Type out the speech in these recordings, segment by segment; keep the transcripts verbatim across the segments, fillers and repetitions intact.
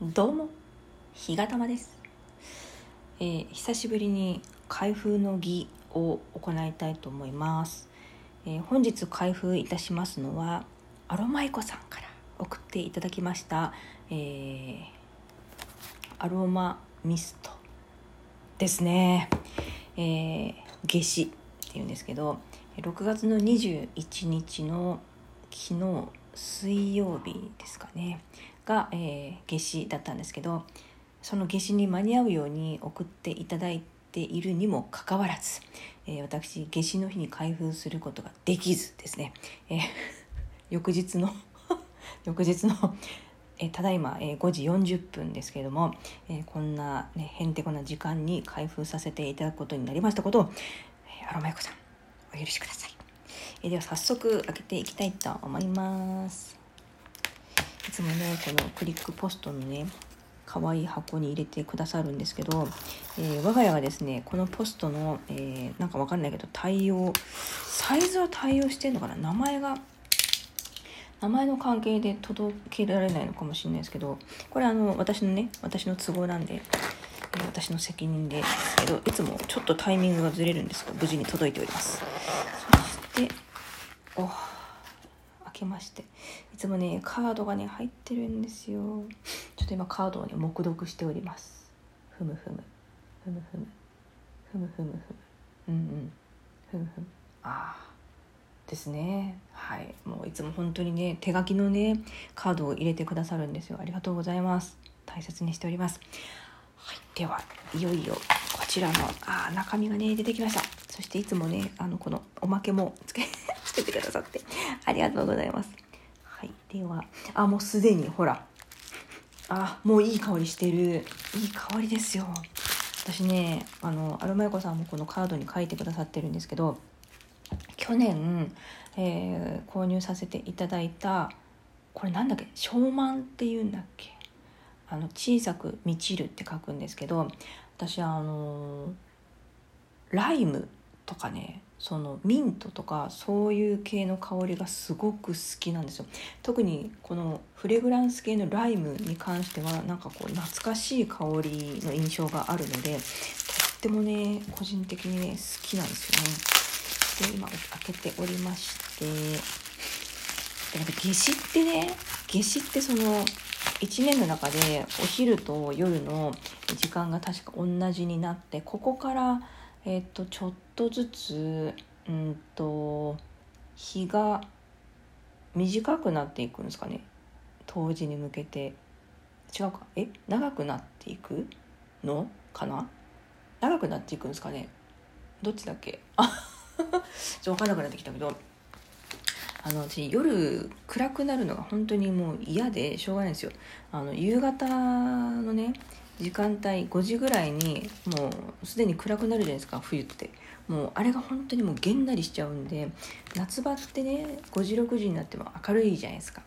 どうも、ひがたまです、えー、久しぶりに開封の儀を行いたいと思います、えー、本日開封いたしますのはアロマイコさんから送っていただきました、えー、アロマミストですね、えー、夏至っていうんですけどろくがつのにじゅういちにちの昨日水曜日ですかねが、えー、夏至だったんですけど、その夏至に間に合うように送っていただいているにもかかわらず、えー、私夏至の日に開封することができずですね、えー、翌日の翌日の、えー、ただいま、えー、ごじよんじゅっぷんですけれども、えー、こんな、ね、へんてこな時間に開封させていただくことになりましたことを、えー、アロマイコさんお許しください。えでは早速開けていきたいと思います。いつもねこのクリックポストのね可愛い箱に入れてくださるんですけど、えー、我が家はですねこのポストの、えー、なんかわかんないけど対応サイズは対応してんのかな、名前が名前の関係で届けられないのかもしれないですけど、これあの私のね私の都合なんで私の責任でですけど、いつもちょっとタイミングがずれるんですが無事に届いております。そしてお開けまして、いつもねカードがね入ってるんですよ。ちょっと今カードをね黙読しております。ふむふむふむふむふむふむふむうんうんふむふむあーですね。はい、もういつも本当にね手書きのねカードを入れてくださるんですよ。ありがとうございます。大切にしております。はい、ではいよいよこちらのあ中身がね出てきました。そしていつもねあのこのおまけもつけつけてくださってありがとうございます。はい、ではあもうすでにほらあもういい香りしてる。いい香りですよ。私ねあのアロマイコさんもこのカードに書いてくださってるんですけど、去年、えー、購入させていただいたこれなんだっけ、ショーマンっていうんだっけ、あの小さく満ちるって書くんですけど、私はあのライムとかねそのミントとかそういう系の香りがすごく好きなんですよ。特にこのフレグランス系のライムに関してはなんかこう懐かしい香りの印象があるので、とってもね個人的にね好きなんですよね。で今開けておりまして、夏至ってね夏至ってそのいちねんの中でお昼と夜の時間が確か同じになって、ここから、えー、とちょっとずつ、うん、と日が短くなっていくんですかね、冬至に向けて。違うか、え長くなっていくのかな、長くなっていくんですかね、どっちだっけちょっと分からなくなってきたけど、あの私夜暗くなるのが本当にもう嫌でしょうがないんですよ。あの夕方のね時間帯ごじぐらいにもうすでに暗くなるじゃないですか、冬って。もうあれが本当にもうげんなりしちゃうんで、夏場ってねごじろくじになっても明るいじゃないですか。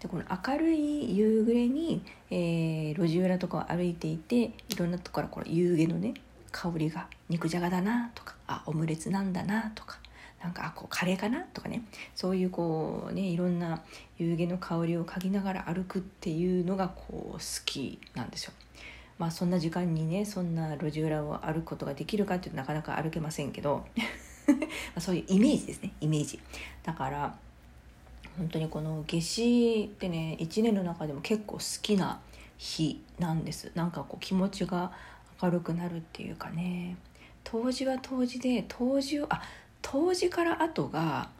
でこの明るい夕暮れに、えー、路地裏とかを歩いていて、いろんなところから夕げのね香りが肉じゃがだなとか、あオムレツなんだなとか、なんかこうカレーかなとかね、そういうこうねいろんな夕げの香りを嗅ぎながら歩くっていうのがこう好きなんですよ。まあそんな時間にねそんな路地裏を歩くことができるかっていうとなかなか歩けませんけどそういうイメージですね、イメージ。だから本当にこの夏至ってねいちねんの中でも結構好きな日なんです。なんかこう気持ちが明るくなるっていうかね。冬至は冬至で冬至をあ冬至から後が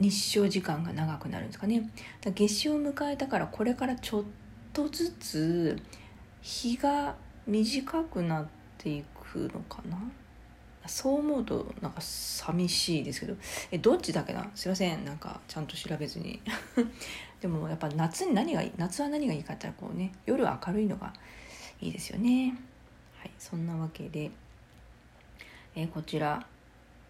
日照時間が長くなるんですかね。だから夏至を迎えたからこれからちょっとずつ日が短くなっていくのかな。そう思うとなんか寂しいですけど、えどっちだっけな、すいませんなんかちゃんと調べずにでもやっぱ夏に何がいい、夏は何がいいかって言ったらこうね夜明るいのがいいですよね。はい、そんなわけで、えこちら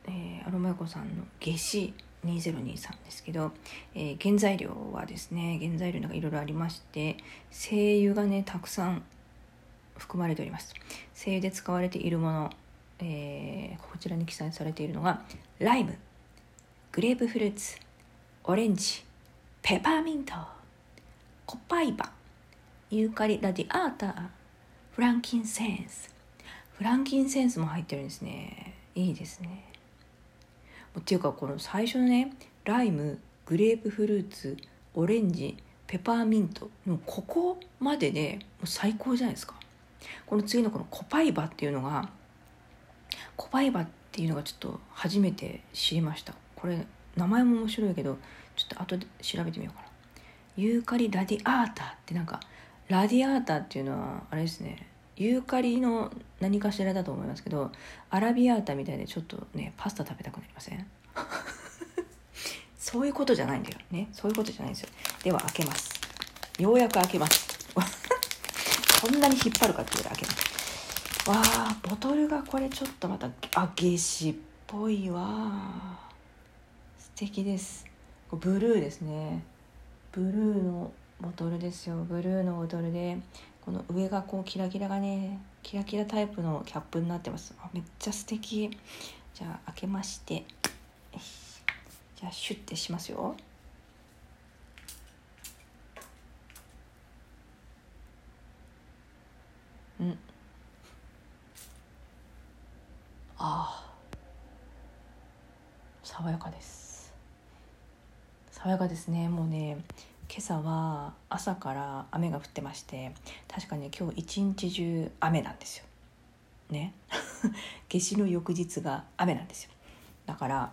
えー、アロマイコさんの夏至にせんにじゅうさんですけど、えー、原材料はですね原材料なんかいろいろありまして、精油がねたくさん含まれております。精油で使われているもの、えー、こちらに記載されているのがライム、グレープフルーツ、オレンジ、ペパーミント、コパイバ、ユーカリ、ラディアーター、フランキンセンス。フランキンセンスも入ってるんですね。いいですね。っていうかこの最初のね、ライム、グレープフルーツ、オレンジ、ペパーミント、もうここまででもう最高じゃないですか。この次のこのコパイバっていうのが、コパイバっていうのがちょっと初めて知りました。これ名前も面白いけど、ちょっと後で調べてみようかな。ユーカリラディアータってなんか、ラディアータっていうのはあれですね、ユーカリの何かしらだと思いますけど、アラビアータみたいでちょっとねパスタ食べたくなりません？そういうことじゃないんだよね。そういうことじゃないんですよ。では開けます。ようやく開けます。こんなに引っ張るかっていうぐらい開けます。わあ、ボトルがこれちょっとまたあげしっぽいわ。素敵です。ブルーですね。ブルーのボトルですよ。ブルーのボトルで、この上がこうキラキラがね、キラキラタイプのキャップになってます。あ、めっちゃ素敵。じゃあ開けまして。じゃあシュッてしますよ。うん。ああ、爽やかです。爽やかですね。もうね、今朝は朝から雨が降ってまして、確かに今日一日中雨なんですよ。ね。夏至の翌日が雨なんですよ。だから。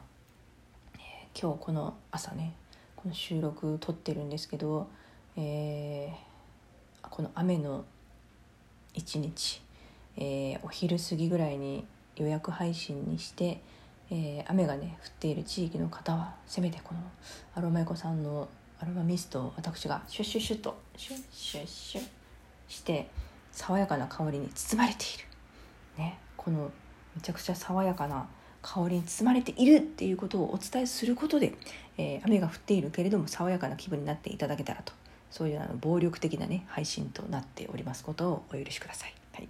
今日この朝ね、この収録撮ってるんですけど、えー、この雨の一日、えー、お昼過ぎぐらいに予約配信にして、えー、雨がね降っている地域の方はせめてこのアロマエコさんのアロマミストを私がシュッシュッシュッとシュッシュッシュッして爽やかな香りに包まれている、ね、このめちゃくちゃ爽やかな香りに包まれているっていうことをお伝えすることで、えー、雨が降っているけれども爽やかな気分になっていただけたらと、そういうあの暴力的なね配信となっておりますことをお許しください、はい、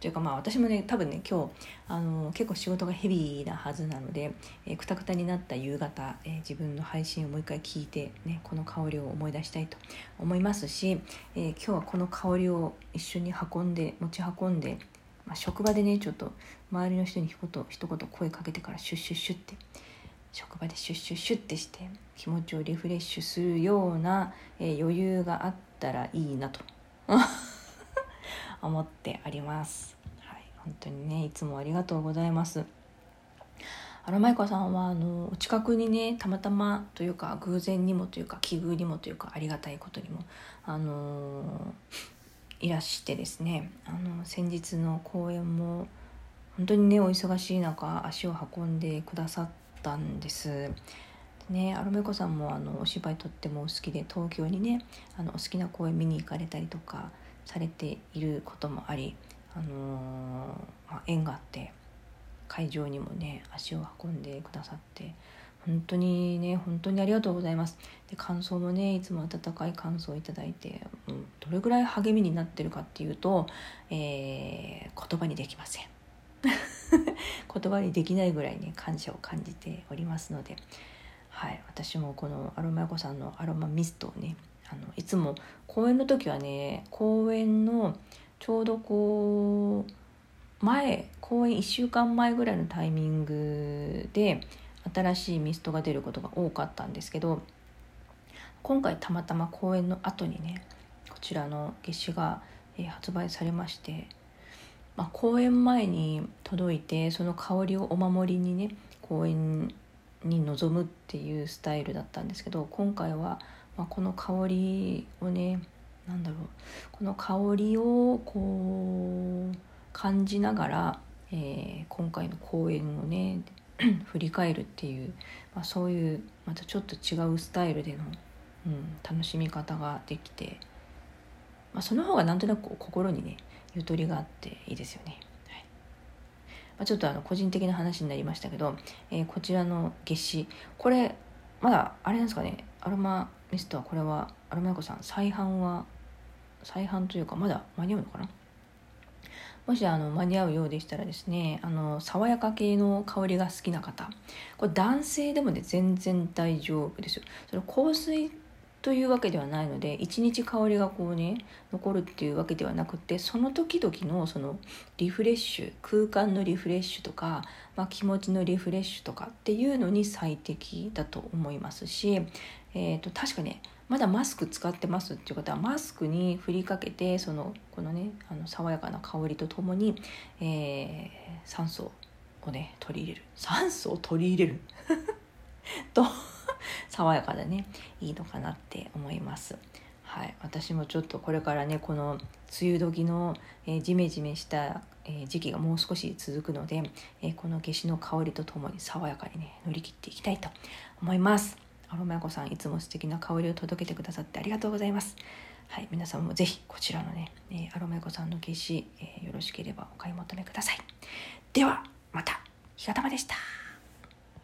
というかまあ私もね多分ね今日あの結構仕事がヘビーなはずなので、えー、くたくたになった夕方、えー、自分の配信をもう一回聞いて、ね、この香りを思い出したいと思いますし、えー、今日はこの香りを一緒に運んで持ち運んでまあ、職場でねちょっと周りの人に一言一言声かけてからシュッシュッシュッって職場でシュッシュッシュッってして気持ちをリフレッシュするような、えー、余裕があったらいいなと思ってあります、はい、本当にねいつもありがとうございます。アロマエコさんはあのお近くにねたまたまというか偶然にもというか奇遇にもというかありがたいことにもあのーいらしてですね、あの先日の公演も本当にねお忙しい中足を運んでくださったんですでね。アロメコさんもあのお芝居とってもお好きで東京にねあのお好きな公演見に行かれたりとかされていることもあり、あのーまあ、縁があって会場にもね足を運んでくださって本当にね本当にありがとうございます。で感想もねいつも温かい感想をいただいて、うん、どれぐらい励みになってるかっていうと、えー、言葉にできません言葉にできないぐらいね感謝を感じておりますので、はい、私もこのアロマエコさんのアロマミストをねあのいつも公演の時はね公演のちょうどこう前公演いっしゅうかんまえぐらいのタイミングで新しいミストが出ることが多かったんですけど、今回たまたま公演の後にねこちらの夏至が、えー、発売されまして、まあ、公演前に届いてその香りをお守りにね公演に臨むっていうスタイルだったんですけど、今回は、まあ、この香りをねなんだろうこの香りをこう感じながら、えー、今回の公演をね振り返るっていう、まあ、そういうまたちょっと違うスタイルでの、うん、楽しみ方ができて、まあ、その方がなんとなく心にねゆとりがあっていいですよね、はい。まあ、ちょっとあの個人的な話になりましたけど、えー、こちらの夏至これまだあれなんですかねアロマミストはこれはアロマエコさん再販は再販というかまだ間に合うのかな。もしあの間に合うようでしたらですね、あの爽やか系の香りが好きな方、これ男性でもね全然大丈夫ですよ。その香水というわけではないので、一日香りがこうね残るっていうわけではなくて、その時々のそのリフレッシュ、空間のリフレッシュとか、まあ、気持ちのリフレッシュとかっていうのに最適だと思いますし、えーと、確かねまだマスク使ってますっていう方はマスクに振りかけてそのこのねあの爽やかな香りとともに、えー、酸素をね取り入れる酸素を取り入れると爽やかでねいいのかなって思います。はい、私もちょっとこれからねこの梅雨時の、えー、ジメジメした、えー、時期がもう少し続くので、えー、この夏至の香りとともに爽やかにね乗り切っていきたいと思います。アロマヤコさん、いつも素敵な香りを届けてくださってありがとうございます。はい、皆さんもぜひこちらのね、えー、アロマヤコさんの夏至、えー、よろしければお買い求めください。ではまた、日がたまでした。